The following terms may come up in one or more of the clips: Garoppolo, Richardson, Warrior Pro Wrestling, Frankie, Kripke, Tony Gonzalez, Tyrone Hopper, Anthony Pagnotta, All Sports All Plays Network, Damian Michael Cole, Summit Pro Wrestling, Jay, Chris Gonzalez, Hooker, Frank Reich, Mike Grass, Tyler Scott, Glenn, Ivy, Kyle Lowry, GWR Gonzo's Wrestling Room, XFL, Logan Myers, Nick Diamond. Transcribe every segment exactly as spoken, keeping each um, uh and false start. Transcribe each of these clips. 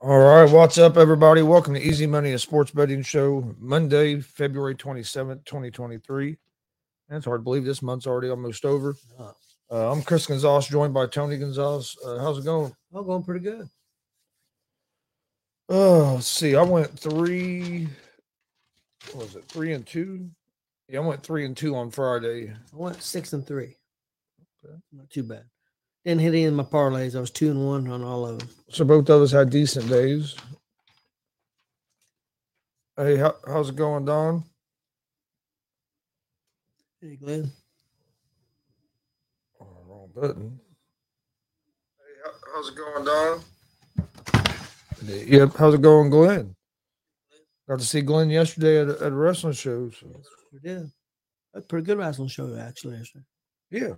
All right, what's up, everybody? Welcome to Easy Money, a sports betting show, Monday, February twenty-seventh, twenty twenty-three. And it's hard to believe this month's already almost over. Uh, I'm Chris Gonzalez, joined by Tony Gonzalez. Uh, how's it going? I'm going pretty good. Oh, let's see. I went three, what was it, three and two? Yeah, I went three and two on Friday. I went six and three. Okay. Not too bad. Didn't hit any of my parlays. I was two and one on all of them. So both of us had decent days. Hey, how, how's it going, Don? Hey, Glenn. Oh, wrong button. Hey, how, how's it going, Don? Yep. How's it going, Glenn? Got to see Glenn yesterday at a, at a wrestling show. So. Yes, we did. A pretty good wrestling show, actually. Yesterday. Yeah.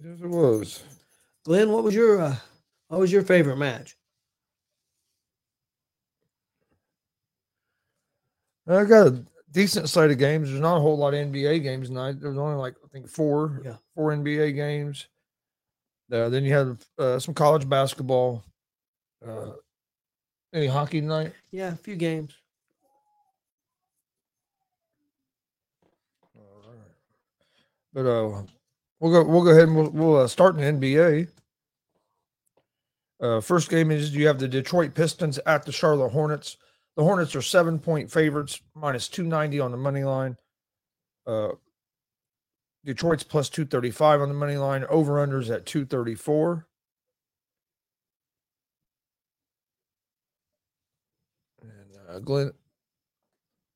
Yes, it was. Glenn, what was your uh, what was your favorite match? I got a decent slate of games. There's not a whole lot of N B A games tonight. There was only like I think four, yeah. four N B A games. Uh, then you had uh, some college basketball. Uh, any hockey tonight? Yeah, a few games. All right, but uh. We'll go. We'll go ahead and we'll, we'll uh, start in the N B A. Uh, first game is you have the Detroit Pistons at the Charlotte Hornets. The Hornets are seven point favorites, minus two ninety on the money line. Uh, Detroit's plus two thirty five on the money line. Over unders at two thirty four. And uh, Glenn,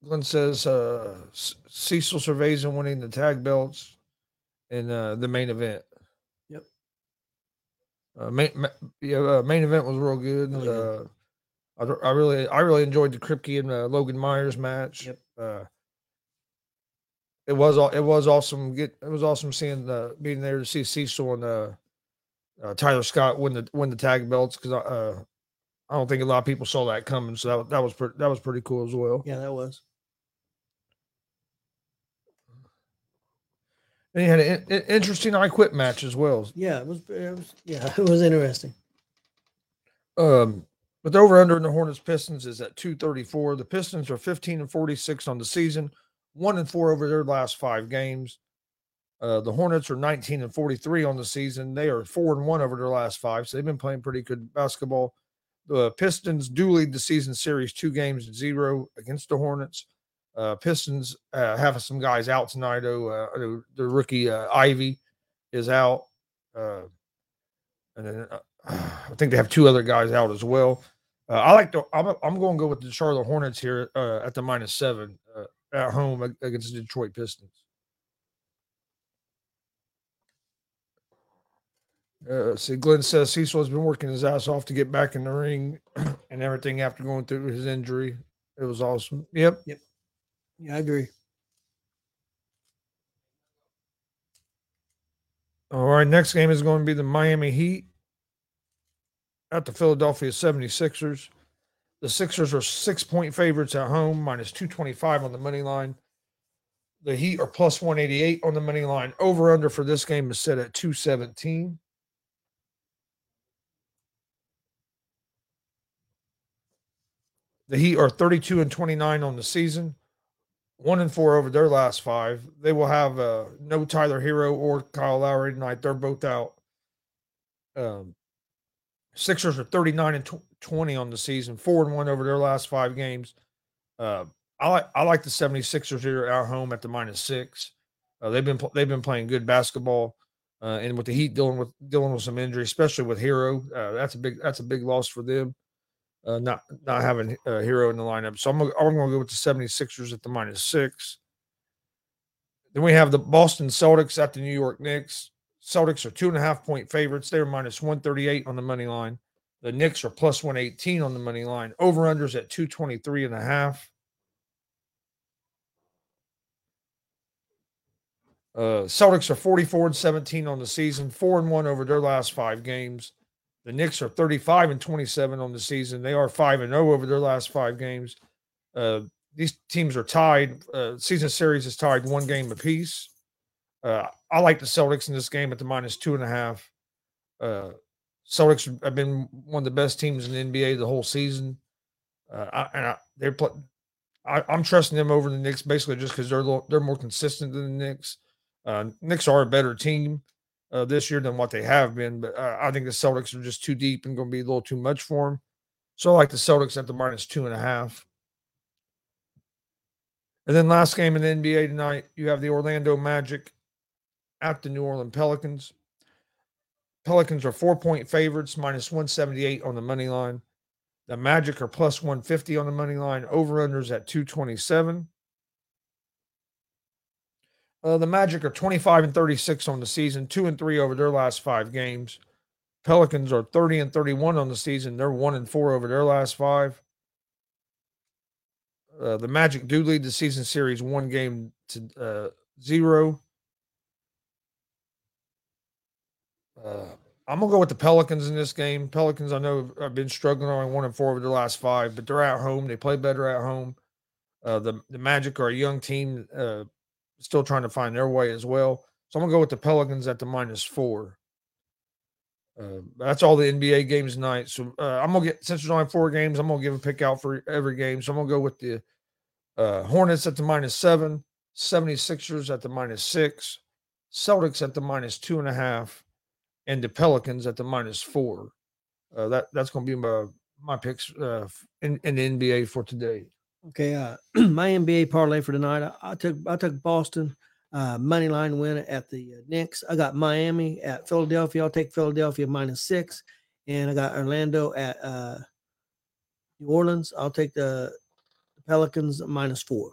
Glenn says uh, Cecil surveys and winning the tag belts. In uh, the main event. Yep. Uh, main, ma- yeah, uh, main event was real good. Uh, I, I really, I really enjoyed the Kripke and uh, Logan Myers match. Yep. Uh, it was, it was awesome. Get, it was awesome seeing the being there to see Cecil and uh, uh, Tyler Scott win the win the tag belts because I, uh, I don't think a lot of people saw that coming. So that that was pretty, that was pretty cool as well. Yeah, that was. And he had an in- interesting I Quit match as well. Yeah, it was, it was yeah, it was interesting. Um, but the over-under in the Hornets Pistons is at two thirty-four. The Pistons are fifteen and forty-six on the season, one and four over their last five games. Uh, the Hornets are nineteen and forty-three on the season. They are four and one over their last five, so they've been playing pretty good basketball. The Pistons do lead the season series two games to zero against the Hornets. Uh, Pistons uh, have some guys out tonight. Oh, uh, the, the rookie uh, Ivy is out, uh, and then uh, I think they have two other guys out as well. Uh, I like to. I'm, I'm going to go with the Charlotte Hornets here uh, at the minus seven uh, at home against the Detroit Pistons. Uh, see, Glenn says Cecil has been working his ass off to get back in the ring and everything after going through his injury. It was awesome. Yep. Yep. Yeah, I agree. All right, next game is going to be the Miami Heat at the Philadelphia seventy-sixers. The Sixers are six-point favorites at home, minus two twenty-five on the money line. The Heat are plus one eighty-eight on the money line. Over-under for this game is set at two seventeen. The Heat are thirty-two and twenty-nine on the season. One and four over their last five. They will have uh, no Tyler Hero or Kyle Lowry tonight. They're both out. Um, Sixers are thirty-nine and twenty on the season, four and one over their last five games. Uh, I like I like the seventy-sixers here at home at the minus six. Uh, they've been they've been playing good basketball, uh, and with the Heat dealing with dealing with some injury, especially with Hero, uh, that's a big that's a big loss for them. Uh, not not having a uh, Hero in the lineup. So I'm, I'm going to go with the seventy-sixers at the minus six. Then we have the Boston Celtics at the New York Knicks. Celtics are two and a half point favorites. They're minus one thirty-eight on the money line. The Knicks are plus one eighteen on the money line. Over-unders at two twenty-three and a half. Uh, Celtics are forty-four and seventeen on the season, four and one over their last five games. The Knicks are thirty-five and twenty-seven on the season. They are five and oh over their last five games. Uh, these teams are tied. Uh, season series is tied one game apiece. Uh, I like the Celtics in this game at the minus two and a half. Uh, Celtics have been one of the best teams in the N B A the whole season. Uh, I, and I, they're play, I, I'm trusting them over the Knicks basically just because they're they're more consistent than the Knicks. Uh, Knicks are a better team uh, this year than what they have been, but uh, I think the Celtics are just too deep and going to be a little too much for them. So I like the Celtics at the minus two and a half. And then last game in the N B A tonight, you have the Orlando Magic at the New Orleans Pelicans. Pelicans are four-point favorites, minus one seventy-eight on the money line. The Magic are plus one fifty on the money line. Over-unders at two twenty-seven. Uh, the Magic are twenty-five and thirty-six on the season, two and three over their last five games. Pelicans are thirty and thirty-one on the season. They're one and four over their last five. Uh, the Magic do lead the season series one game to uh, zero. Uh, I'm going to go with the Pelicans in this game. Pelicans, I know, have been struggling on one and four over their last five, but they're at home. They play better at home. Uh, the, the Magic are a young team, uh, still trying to find their way as well. So I'm going to go with the Pelicans at the minus four. Uh, that's all the N B A games tonight. So uh, I'm going to get, since there's only four games, I'm going to give a pick out for every game. So I'm going to go with the uh, Hornets at the minus seven, seventy-sixers at the minus six, Celtics at the minus two and a half, and the Pelicans at the minus four. Uh, that, that's going to be my, my picks uh, in, in the N B A for today. Okay. Uh, my N B A parlay for tonight, I, I took I took Boston. Uh, money line win at the uh, Knicks. I got Miami at Philadelphia. I'll take Philadelphia minus six. And I got Orlando at uh, New Orleans. I'll take the, the Pelicans minus four.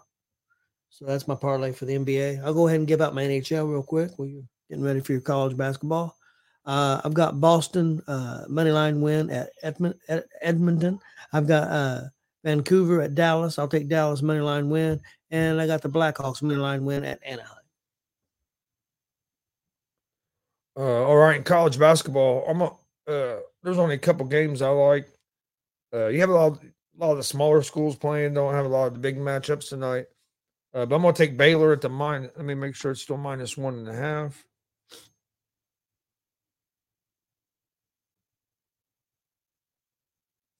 So that's my parlay for the N B A. I'll go ahead and give out my N H L real quick while you're getting ready for your college basketball. Uh, I've got Boston uh, money line win at Edmont- Ed- Edmonton. I've got uh, Vancouver at Dallas. I'll take Dallas money line win. And I got the Blackhawks money line win at Anaheim. Uh, all right, in college basketball, I'm a, uh, there's only a couple games I like. Uh, you have a lot, of, a lot of the smaller schools playing, don't have a lot of the big matchups tonight. Uh, but I'm going to take Baylor at the minus. Let me make sure it's still minus one and a half.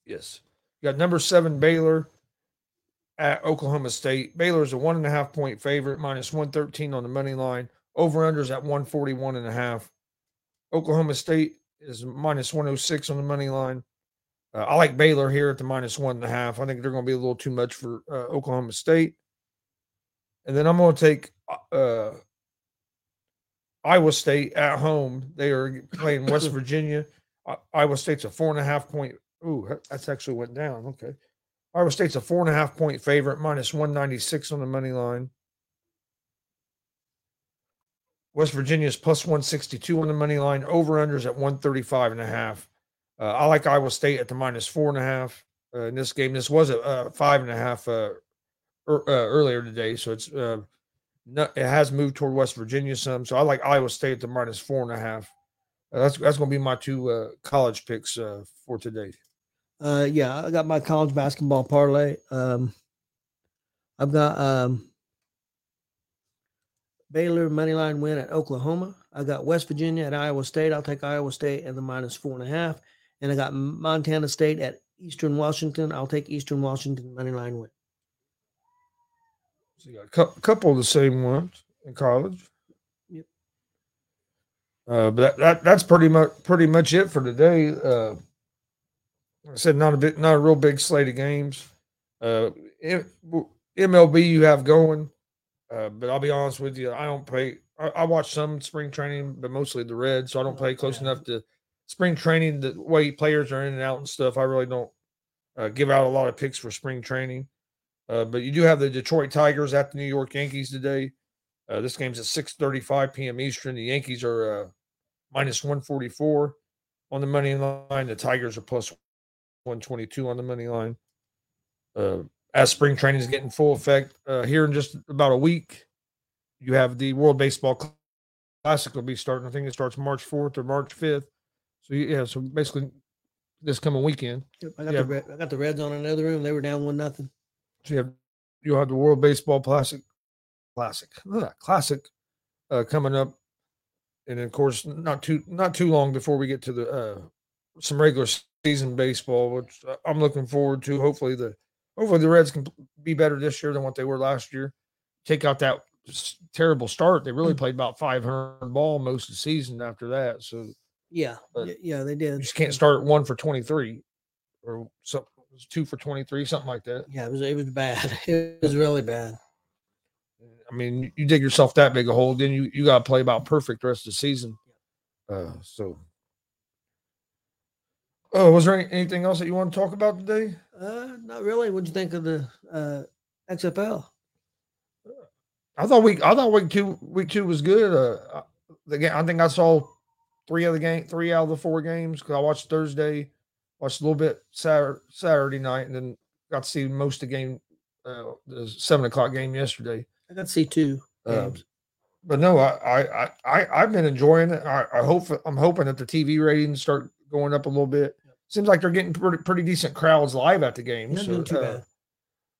Yes. You got number seven Baylor at Oklahoma State. Baylor's a one and a half point favorite, minus one thirteen on the money line. Over-unders at one forty-one and a half. Oklahoma State is minus one oh six on the money line. Uh, I like Baylor here at the minus one and a half. I think they're going to be a little too much for uh, Oklahoma State. And then I'm going to take uh, Iowa State at home. They are playing West Virginia. I- Iowa State's a four and a half point. Ooh, that's actually went down. Okay. Iowa State's a four and a half point favorite, minus one ninety-six on the money line. West Virginia is plus one sixty-two on the money line. Over-unders at one thirty-five and a half. Uh, I like Iowa State at the minus four and a half uh, in this game. This was a, a five and a half uh, er, uh, earlier today, so it's uh, not, it has moved toward West Virginia some. So I like Iowa State at the minus four and a half. Uh, that's that's going to be my two uh, college picks uh, for today. Uh, yeah, I got my college basketball parlay. Um, I've got. Um... Baylor moneyline win at Oklahoma. I got West Virginia at Iowa State. I'll take Iowa State at the minus four and a half. And I got Montana State at Eastern Washington. I'll take Eastern Washington moneyline win. So you got a couple of the same ones in college. Yep. Uh, but that, that that's pretty much pretty much it for today. Uh, like I said, not a bit, not a real big slate of games. Uh, M L B you have going. Uh, but I'll be honest with you, I don't pay. I, I watch some spring training, but mostly the Reds, so I don't play close yeah. enough to spring training. The way players are in and out and stuff, I really don't uh, give out a lot of picks for spring training. Uh, but you do have the Detroit Tigers at the New York Yankees today. Uh, this game's at six thirty-five p.m. Eastern. The Yankees are uh, minus one forty-four on the money line. The Tigers are plus one twenty-two on the money line. Uh, As spring training is getting full effect uh, here in just about a week, you have the World Baseball Classic will be starting. I think it starts March fourth or March fifth. So, yeah, so basically this coming weekend. Yep, I, got yeah. the, I got the Reds on in another room. They were down one nothing. So you have, you'll have the World Baseball Classic Classic ugh, Classic uh, coming up. And, of course, not too not too long before we get to the uh, some regular season baseball, which I'm looking forward to. Hopefully the hopefully the Reds can be better this year than what they were last year. Take out that terrible start. They really played about five hundred ball most of the season after that. So yeah, yeah, they did. You just can't start one for twenty-three or something. It was two for twenty-three, something like that. Yeah, it was it was bad. It was really bad. I mean, you dig yourself that big a hole, then you, you got to play about perfect the rest of the season. Uh, so, oh, was there any, anything else that you want to talk about today? Uh, not really. What'd you think of the uh, X F L? I thought week I thought week two week two was good. Uh, the game, I think I saw three of the game three out of the four games because I watched Thursday. Watched a little bit Saturday, Saturday night, and then got to see most of the game, uh, the seven o'clock game yesterday. I got to see two games, um, but no, I, I, I, I've been enjoying it. I, I hope I'm hoping that the T V ratings start going up a little bit. Seems like they're getting pretty, pretty decent crowds live at the game, so, not too uh, bad.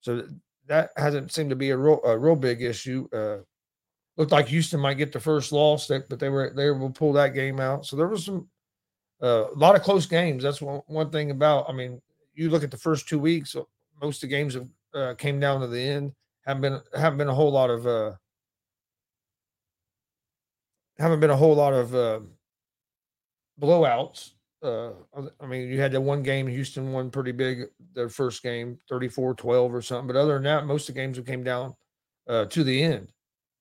So that hasn't seemed to be a real, a real big issue. Uh, looked like Houston might get the first loss, but they were they will pull that game out. So there was some. Uh, a lot of close games. That's one, one thing about, I mean, you look at the first two weeks, most of the games have uh, came down to the end. Haven't been, haven't been a whole lot of, uh, haven't been a whole lot of uh, blowouts. Uh, I mean, you had that one game, Houston won pretty big, their first game, thirty-four twelve or something. But other than that, most of the games have came down uh, to the end.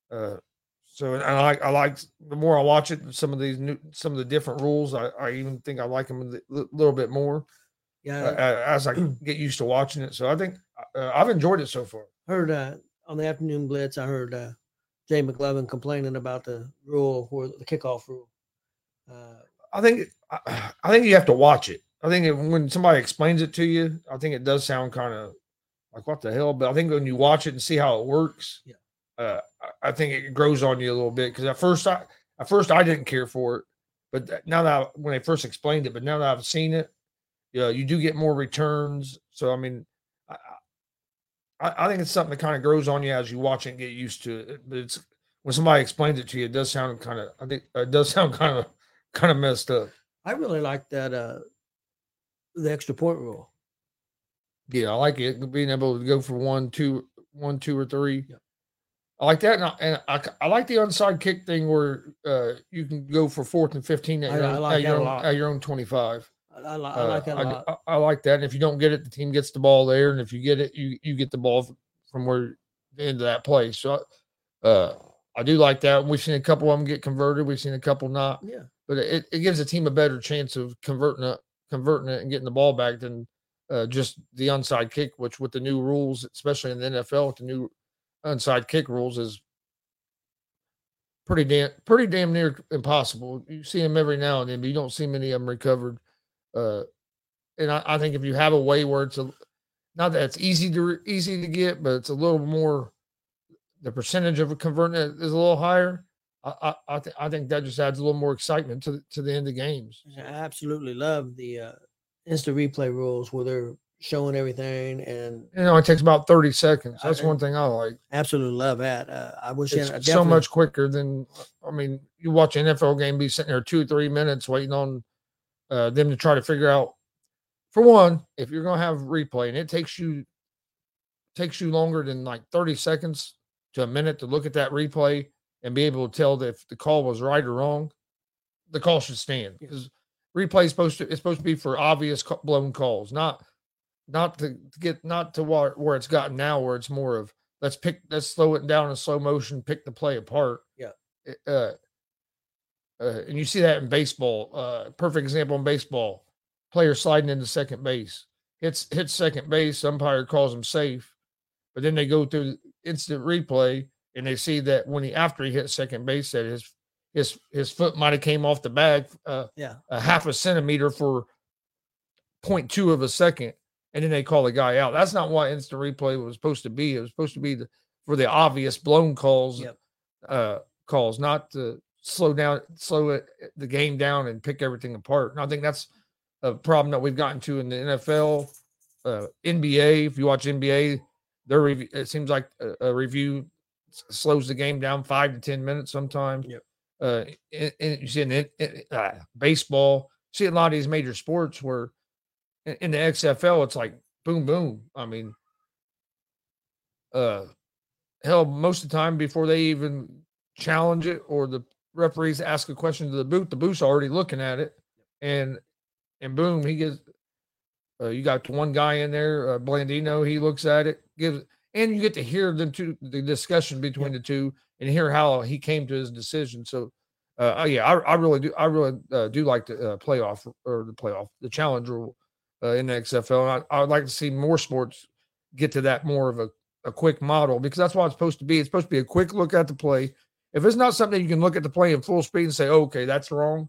Uh, So and I like I like the more I watch it, some of these new some of the different rules. I, I even think I like them a little bit more. Yeah, uh, as I get used to watching it. So I think uh, I've enjoyed it so far. Heard uh, on the afternoon blitz, I heard uh, Jay McLovin complaining about the rule where the kickoff rule. Uh, I think I, I think you have to watch it. I think it, when somebody explains it to you, I think it does sound kind of like what the hell. But I think when you watch it and see how it works, yeah. Uh, I think it grows on you a little bit because at first I at first I didn't care for it, but now that I, when they first explained it, but now that I've seen it, yeah, you, know, you do get more returns. So I mean, I, I, I think it's something that kind of grows on you as you watch it and get used to it. But it's when somebody explains it to you, it does sound kind of I think it does sound kind of kind of messed up. I really like that uh, the extra point rule. Yeah, I like it being able to go for one, two, one, two, or three. Yeah. I like that, and I, and I, I like the onside kick thing where uh, you can go for fourth and fifteen at, I, your, I like at, your, own, at your own twenty-five. I, I, I like that uh, a lot. I, I like that, and if you don't get it, the team gets the ball there, and if you get it, you, you get the ball from where the end of that play. So uh, I do like that. We've seen a couple of them get converted. We've seen a couple not. Yeah. But it, it gives the team a better chance of converting it, converting it and getting the ball back than uh, just the onside kick, which with the new rules, especially in the N F L, with the new onside kick rules is pretty damn pretty damn near impossible. You see them every now and then, but you don't see many of them recovered. Uh, and I, I think if you have a way where it's a, not that it's easy to easy to get, but it's a little more, the percentage of converting it is a little higher. I I, I, th- I think that just adds a little more excitement to the, to the end of games. I absolutely love the uh, instant replay rules where they're showing everything, and you know it takes about thirty seconds. That's I, one thing I like. Absolutely love that. Uh, I wish it's it, so much quicker than. I mean, you watch an N F L game, be sitting there two or three minutes waiting on uh, them to try to figure out. For one, if you're gonna have replay, and it takes you takes you longer than like thirty seconds to a minute to look at that replay and be able to tell that if the call was right or wrong, the call should stand because replay is supposed to it's supposed to be for obvious blown calls, not. Not to get not to where, where it's gotten now, where it's more of let's pick let's slow it down in slow motion, pick the play apart. Yeah, uh, uh, and you see that in baseball. Uh, perfect example in baseball: player sliding into second base, hits hits second base. Umpire calls him safe, but then they go through instant replay and they see that when he after he hit second base, that his his his foot might have came off the bag, uh, yeah, a half a centimeter for zero point two of a second. And then they call the guy out. That's not what instant replay was supposed to be. It was supposed to be the, for the obvious blown calls, yep. uh, calls, not to slow down, slow it, the game down and pick everything apart. And I think that's a problem that we've gotten to in the N F L, uh, N B A. If you watch N B A, their review, it seems like a, a review slows the game down five to ten minutes sometimes. Yep. Uh, and, and you see in, in uh, baseball, see a lot of these major sports where in the X F L, it's like boom, boom. I mean, uh, hell, most of the time before they even challenge it or the referees ask a question to the booth, the booth's already looking at it, and and boom, he gets. Uh, you got one guy in there, uh, Blandino. He looks at it, gives, and you get to hear them two, the discussion between the two, and hear how he came to his decision. So, uh, yeah, I, I really do, I really uh, do like the uh, playoff or the playoff, the challenge rule uh, in the X F L. And I, I would like to see more sports get to that more of a, a quick model, because that's what it's supposed to be. It's supposed to be a quick look at the play. If it's not something you can look at the play in full speed and say, oh, okay, that's wrong,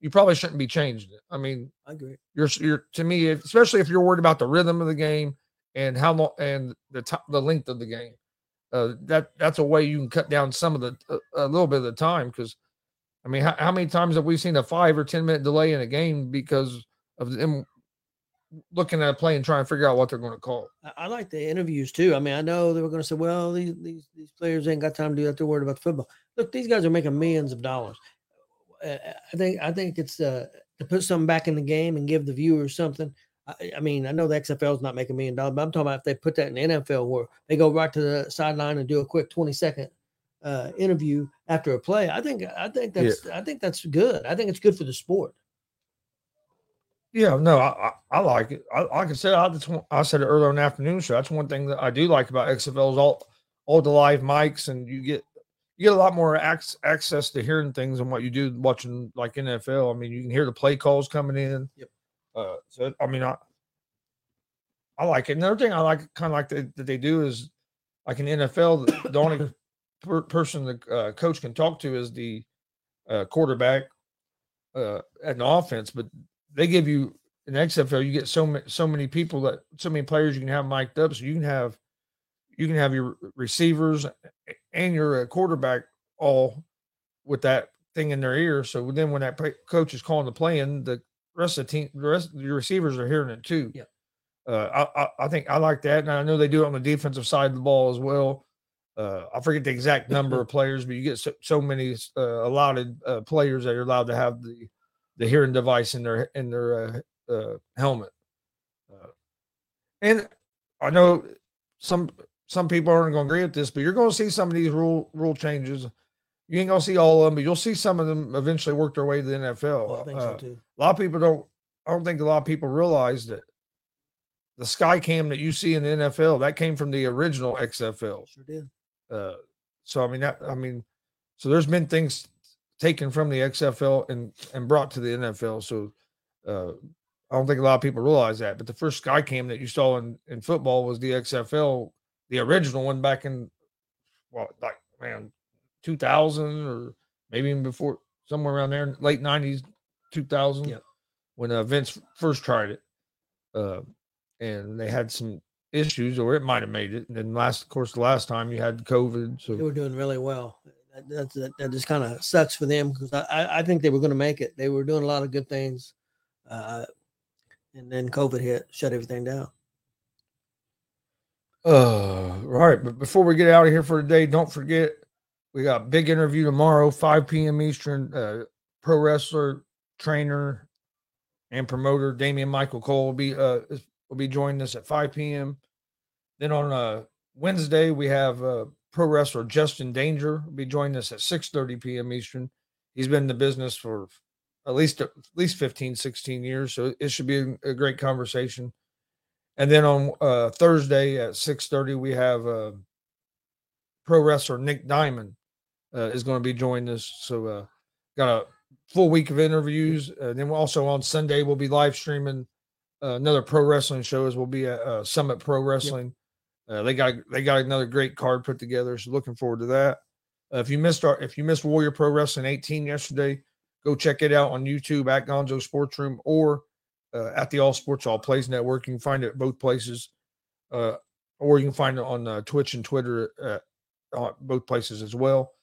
you probably shouldn't be changing it. I mean, I agree. You're, you're to me, if, especially if you're worried about the rhythm of the game and how long and the t- the length of the game, uh, that that's a way you can cut down some of the uh, a little bit of the time. Because, I mean, how, how many times have we seen a five or ten minute delay in a game because of them looking at a play and trying to figure out what they're going to call? I, I like the interviews too. I mean, I know they were going to say, well, these, these these players ain't got time to do that. They're worried about football. Look, these guys are making millions of dollars. I think I think it's uh, to put something back in the game and give the viewers something. I, I mean, I know the X F L is not making a million dollars, but I'm talking about if they put that in the N F L where they go right to the sideline and do a quick twenty second uh, interview after a play. I think I think that's yeah. I think that's good. I think it's good for the sport. Yeah, no, I, I, I like it. I, like I said, I, just, I said it earlier in the afternoon show. That's one thing that I do like about X F L is all all the live mics, and you get. You get a lot more access to hearing things than what you do watching like N F L. I mean, you can hear the play calls coming in. Yep. Uh, so, I mean, I I like it. Another thing I like, kind of like the, that they do is like in N F L, the, the only per, person the uh, coach can talk to is the uh, quarterback uh, at an offense. But they give you in X F L, you get so many, so many people that so many players you can have mic'd up. So you can have you can have your receivers and you're a quarterback all with that thing in their ear. So then when that play, coach is calling the play in, the rest of the team, the rest of your receivers are hearing it too. Yeah. Uh, I, I, I think I like that. And I know they do it on the defensive side of the ball as well. Uh, I forget the exact number of players, but you get so, so many uh, allotted uh, players that are allowed to have the, the hearing device in their, in their uh, uh, helmet. Uh, and I know some, Some people aren't going to agree with this, but you're going to see some of these rule rule changes. You ain't going to see all of them, but you'll see some of them eventually work their way to the N F L. Well, I think uh, so too. A lot of people don't. I don't think a lot of people realize that the sky cam that you see in the N F L, that came from the original X F L. Sure did. Uh, so I mean, that, I mean, so there's been things taken from the X F L and and brought to the N F L. So uh, I don't think a lot of people realize that. But the first sky cam that you saw in in football was the X F L. The original one back in, well, like, man, two thousand or maybe even before, somewhere around there, late nineties, two thousand, yeah. when uh, Vince first tried it. Uh, and they had some issues, or it might have made it. And then, last, of course, the last time you had COVID. So they were doing really well. That, that's, that, that just kind of sucks for them because I, I think they were going to make it. They were doing a lot of good things. Uh, and then COVID hit, shut everything down. Uh, all right, but before we get out of here for today, don't forget we got a big interview tomorrow, five p.m. Eastern. Uh, pro wrestler, trainer, and promoter Damian Michael Cole will be uh will be joining us at five p.m. Then on uh, Wednesday we have uh, pro wrestler Justin Danger will be joining us at six thirty p.m. Eastern. He's been in the business for at least at least fifteen, sixteen years, so it should be a, a great conversation. And then on uh, Thursday at six thirty, we have uh, pro wrestler Nick Diamond uh, is going to be joining us. So uh, got a full week of interviews. Uh, then we'll also on Sunday, we'll be live streaming uh, another pro wrestling show as we'll be at uh, Summit Pro Wrestling. Yep. Uh, they got they got another great card put together. So looking forward to that. Uh, if you missed our if you missed Warrior Pro Wrestling eighteen yesterday, go check it out on YouTube at Gonzo's Sports Room or Uh, at the All Sports All Plays Network. You can find it at both places, uh, or you can find it on uh, Twitch and Twitter, uh, on both places as well.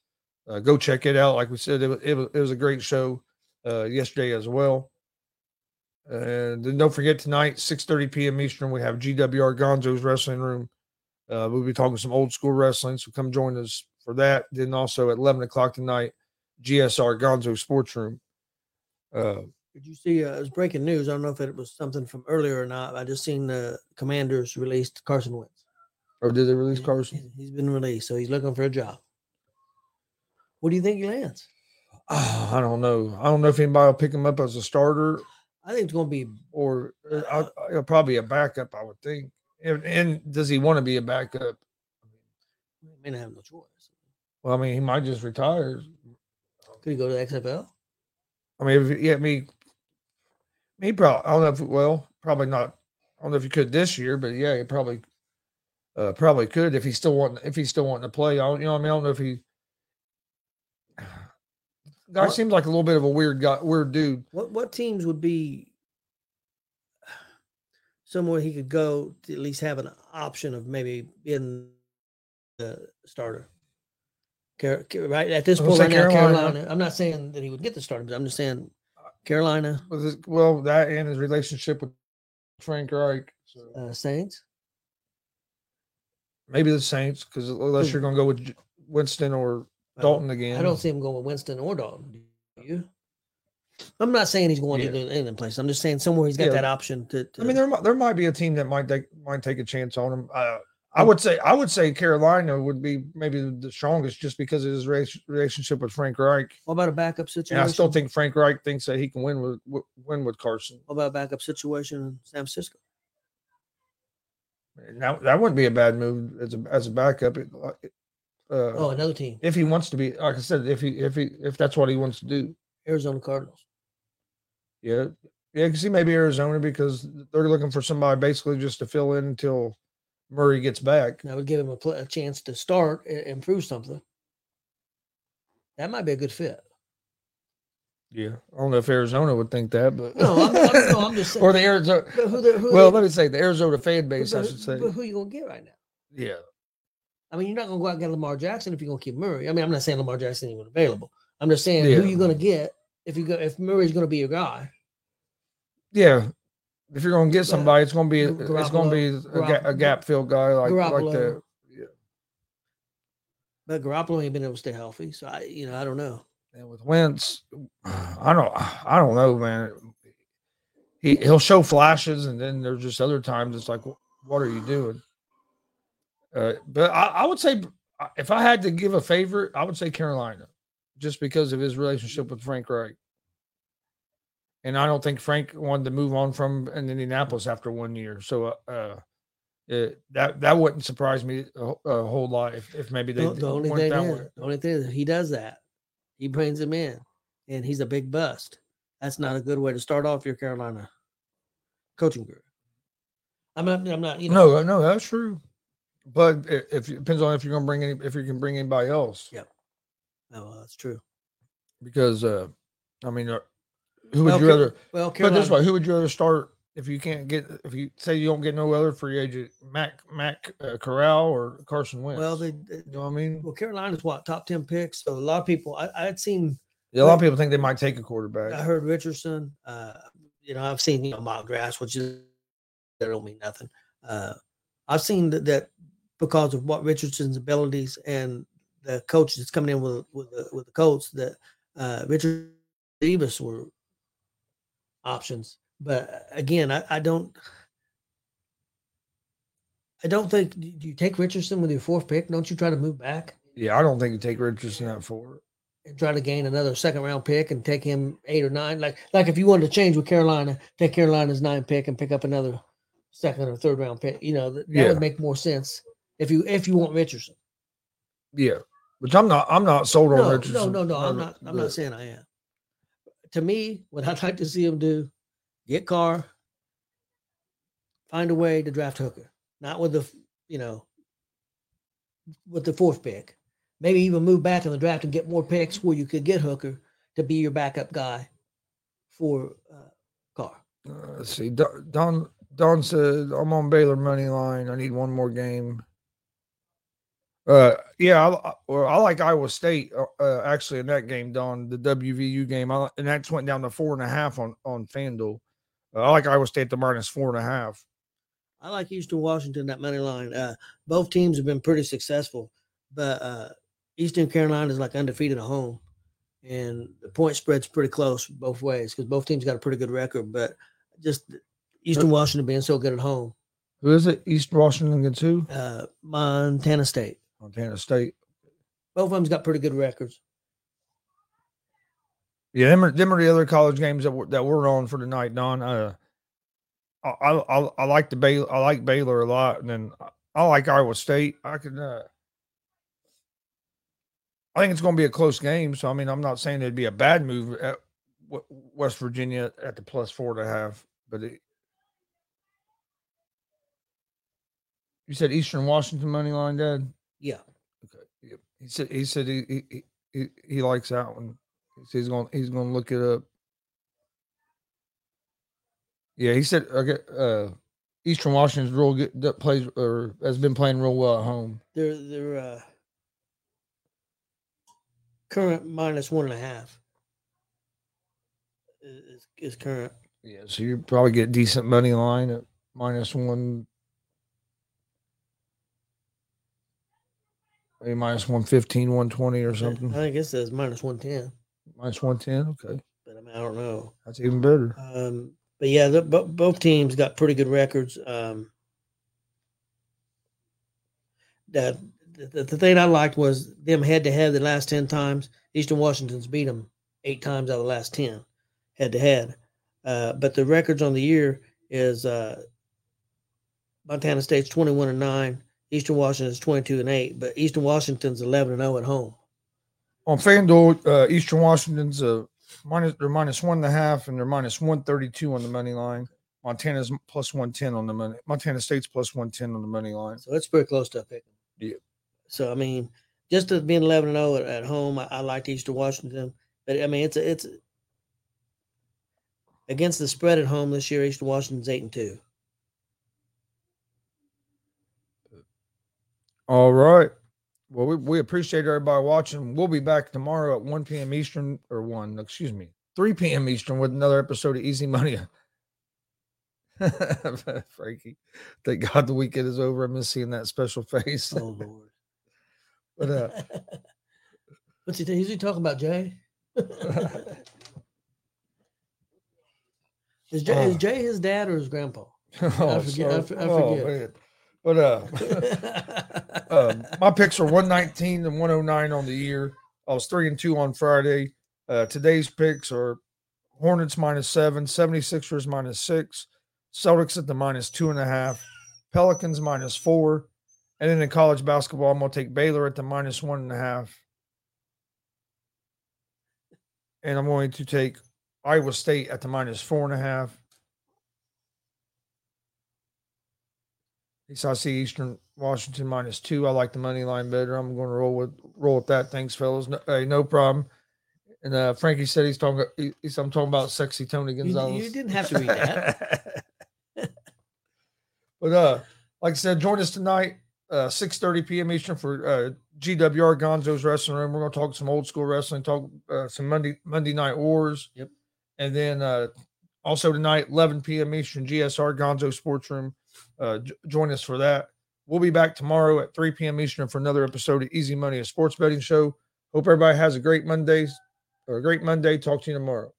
Uh, go check it out. Like we said, it was, it was, it was a great show uh, yesterday as well. And then don't forget tonight, six thirty p.m. Eastern, we have G W R Gonzo's Wrestling Room. Uh, we'll be talking some old school wrestling, so come join us for that. Then also at eleven o'clock tonight, G S R Gonzo's Sports Room. Uh, Did you see, uh, it was breaking news. I don't know if it was something from earlier or not. I just seen the Commanders released Carson Wentz. Or did they release Carson? He's been released, so he's looking for a job. What do you think he lands? Oh, I don't know. I don't know if anybody will pick him up as a starter. I think it's going to be – or uh, uh, probably a backup, I would think. And, and does he want to be a backup? He may not have no choice. Well, I mean, he might just retire. Could he go to the X F L? I mean, if, yeah, I mean, he probably – I don't know if – well, probably not. I don't know if he could this year, but, yeah, he probably uh, probably could if he's still wanting, if he's still wanting to play. I don't, you know what I mean? I don't know if he – Guy what? Seems like a little bit of a weird guy, weird dude. What what teams would be somewhere he could go to at least have an option of maybe being the starter? Car- right at this point, right now, Carolina. Carolina. I'm not saying that he would get the starter, but I'm just saying Carolina. Well, that and his relationship with Frank Reich. So. Uh, Saints? Maybe the Saints, because unless you're going to go with Winston or Dalton again. I don't see him going with Winston or Dalton. Do you? I'm not saying he's going yeah. to any place. I'm just saying somewhere he's got yeah. that option. To, to I mean, there might, there might be a team that might take might take a chance on him. Uh, I would say I would say Carolina would be maybe the strongest just because of his race, relationship with Frank Reich. What about a backup situation? And I still think Frank Reich thinks that he can win with, with win with Carson. What about a backup situation in San Francisco? Now that wouldn't be a bad move as a as a backup. It, it, Uh, oh, another team. If he wants to be, like I said, if he, if he, if that's what he wants to do, Arizona Cardinals. Yeah, yeah, because he may be Arizona because they're looking for somebody basically just to fill in until Murray gets back. That would give him a, pl- a chance to start and, and prove something. That might be a good fit. Yeah, I don't know if Arizona would think that, but no, I'm, I'm, no, I'm just saying. Or the Arizona. Who the, who well, they, let me say the Arizona fan base. Who, I should say. But who you gonna get right now? Yeah. I mean, you're not going to go out and get Lamar Jackson if you're going to keep Murray. I mean, I'm not saying Lamar Jackson isn't even available. I'm just saying yeah. who you're going to get if you go if Murray's going to be your guy. Yeah, if you're going to get somebody, it's going to be Garoppolo, it's going to be a, ga- a gap fill guy like Garoppolo. Like that. Yeah. But Garoppolo ain't been able to stay healthy, so I you know I don't know. And with Wentz, I don't I don't know, man. He he'll show flashes, and then there's just other times it's like, what are you doing? Uh, but I, I would say if I had to give a favorite, I would say Carolina just because of his relationship with Frank Reich. And I don't think Frank wanted to move on from Indianapolis after one year. So uh, it, that that wouldn't surprise me a, a whole lot if, if maybe they the, the only thing that is, the only thing is he does that. He brings him in, and he's a big bust. That's not a good way to start off your Carolina coaching career. I'm not, I'm not, you know. No, no, that's true. But if it depends on if you're gonna bring any, if you can bring anybody else. Yep. Oh, that's true. Because uh, I mean, uh, who would well, you rather? Well, Carolina, but this way, who would you rather start if you can't get? If you say you don't get no other free agent, Mac Mac uh, Corral or Carson Wentz. Well, they, they, you know what I mean. Well, Carolina's what top ten picks, so a lot of people. I I'd seen. Yeah, a lot of people think they might take a quarterback. I heard Richardson. Uh, you know, I've seen you know Mike Grass, which is that don't mean nothing. Uh, I've seen that that. Because of what Richardson's abilities and the coach that's coming in with with the, with the Colts, that uh, Richard Davis were options. But again, I, I don't, I don't think do you take Richardson with your fourth pick. Don't you try to move back? Yeah, I don't think you take Richardson at four and try to gain another second round pick and take him eight or nine. Like like if you wanted to change with Carolina, take Carolina's nine pick and pick up another second or third round pick. You know that, that yeah. would make more sense. If you if you want Richardson, yeah, which I'm not I'm not sold on no, Richardson. No, no, no, I'm not I'm not saying I am. To me, what I'd like to see him do, get Carr, find a way to draft Hooker, not with the you know, with the fourth pick, maybe even move back in the draft and get more picks where you could get Hooker to be your backup guy for uh, Carr. Uh, let's see, Don, Don Don said I'm on Baylor money line. I need one more game. Uh, yeah, I, well, I like Iowa State uh, actually in that game, Don, the W V U game, I, and that's went down to four and a half on on FanDuel. Uh, I like Iowa State to minus four and a half. I like Eastern Washington that money line. Uh, both teams have been pretty successful, but uh, Eastern Carolina is like undefeated at home, and the point spread's pretty close both ways because both teams got a pretty good record. But just Eastern Washington being so good at home. Who is it? Eastern Washington against who? Uh, Montana State. Montana State. Both of them's got pretty good records. Yeah, them are, them are the other college games that we're, that we're on for tonight, Don. Uh, I, I I I like the Bay, I like Baylor a lot, and then I, I like Iowa State. I could. Uh, I think it's going to be a close game. So I mean, I'm not saying it'd be a bad move at West Virginia at the plus four and a half, but it, you said Eastern Washington money line, Dad. Yeah. Okay. Yep. He said he said he he he, he likes that one. He's going. He's going to look it up. Yeah, he said. Okay, uh, Eastern Washington's real good. That plays or has been playing real well at home. They're they're uh, current minus one and a half. Is is current? Yeah, so you probably get decent money line at minus one. Maybe minus one fifteen, one twenty, or something. I think it says minus one ten. Minus one ten, okay. But I mean, I don't know. That's even better. Um, but yeah, the, b- both teams got pretty good records. Um, that the, the thing I liked was them head-to-head the last ten times. Eastern Washington's beat them eight times out of the last ten head-to-head. Uh, but the records on the year is uh, Montana State's twenty-one and nine, Eastern Washington's twenty-two and eight, but Eastern Washington's eleven and oh at home. On FanDuel, uh, Eastern Washington's uh, minus, they're minus one and a half, and they're minus one thirty-two on the money line. Montana's plus one ten on the money. Montana State's plus one ten on the money line. So it's pretty close to a pick. Yeah. So, I mean, just as being eleven and oh at, at home, I, I liked Eastern Washington. But, I mean, it's a, it's a, against the spread at home this year, Eastern Washington's eight and two. All right. Well, we, we appreciate everybody watching. We'll be back tomorrow at one p.m. Eastern, or one, excuse me, three p.m. Eastern with another episode of Easy Money. Frankie, thank God the weekend is over. I miss seeing that special face. Oh, Lord. But, uh, what's he, is he talking about, Jay? is, Jay uh, is Jay his dad or his grandpa? Oh, I forget. I, I forget. Oh, man. But uh, uh, my picks are one nineteen and one oh nine on the year. I was three and two on Friday. Uh, today's picks are Hornets minus seven, seventy-sixers minus six, Celtics at the minus two and a half, Pelicans minus four, and then in college basketball, I'm gonna take Baylor at the minus one and a half, and I'm going to take Iowa State at the minus four and a half. So I see Eastern Washington minus two. I like the money line better. I'm going to roll with roll with that. Thanks, fellas. No, hey, no problem. And uh, Frankie said he's talking. He's, I'm talking about sexy Tony Gonzalez. You, you didn't have to read that. But uh, like I said, join us tonight, uh, six thirty p.m. Eastern for uh, G W R Gonzo's Wrestling Room. We're going to talk some old school wrestling. Talk uh, some Monday Monday Night Wars. Yep. And then uh, also tonight, eleven p.m. Eastern, G S R Gonzo Sports Room. Uh, j- join us for that. We'll be back tomorrow at three p.m. Eastern for another episode of Easy Money, a sports betting show. Hope everybody has a great Monday or a great Monday. Talk to you tomorrow.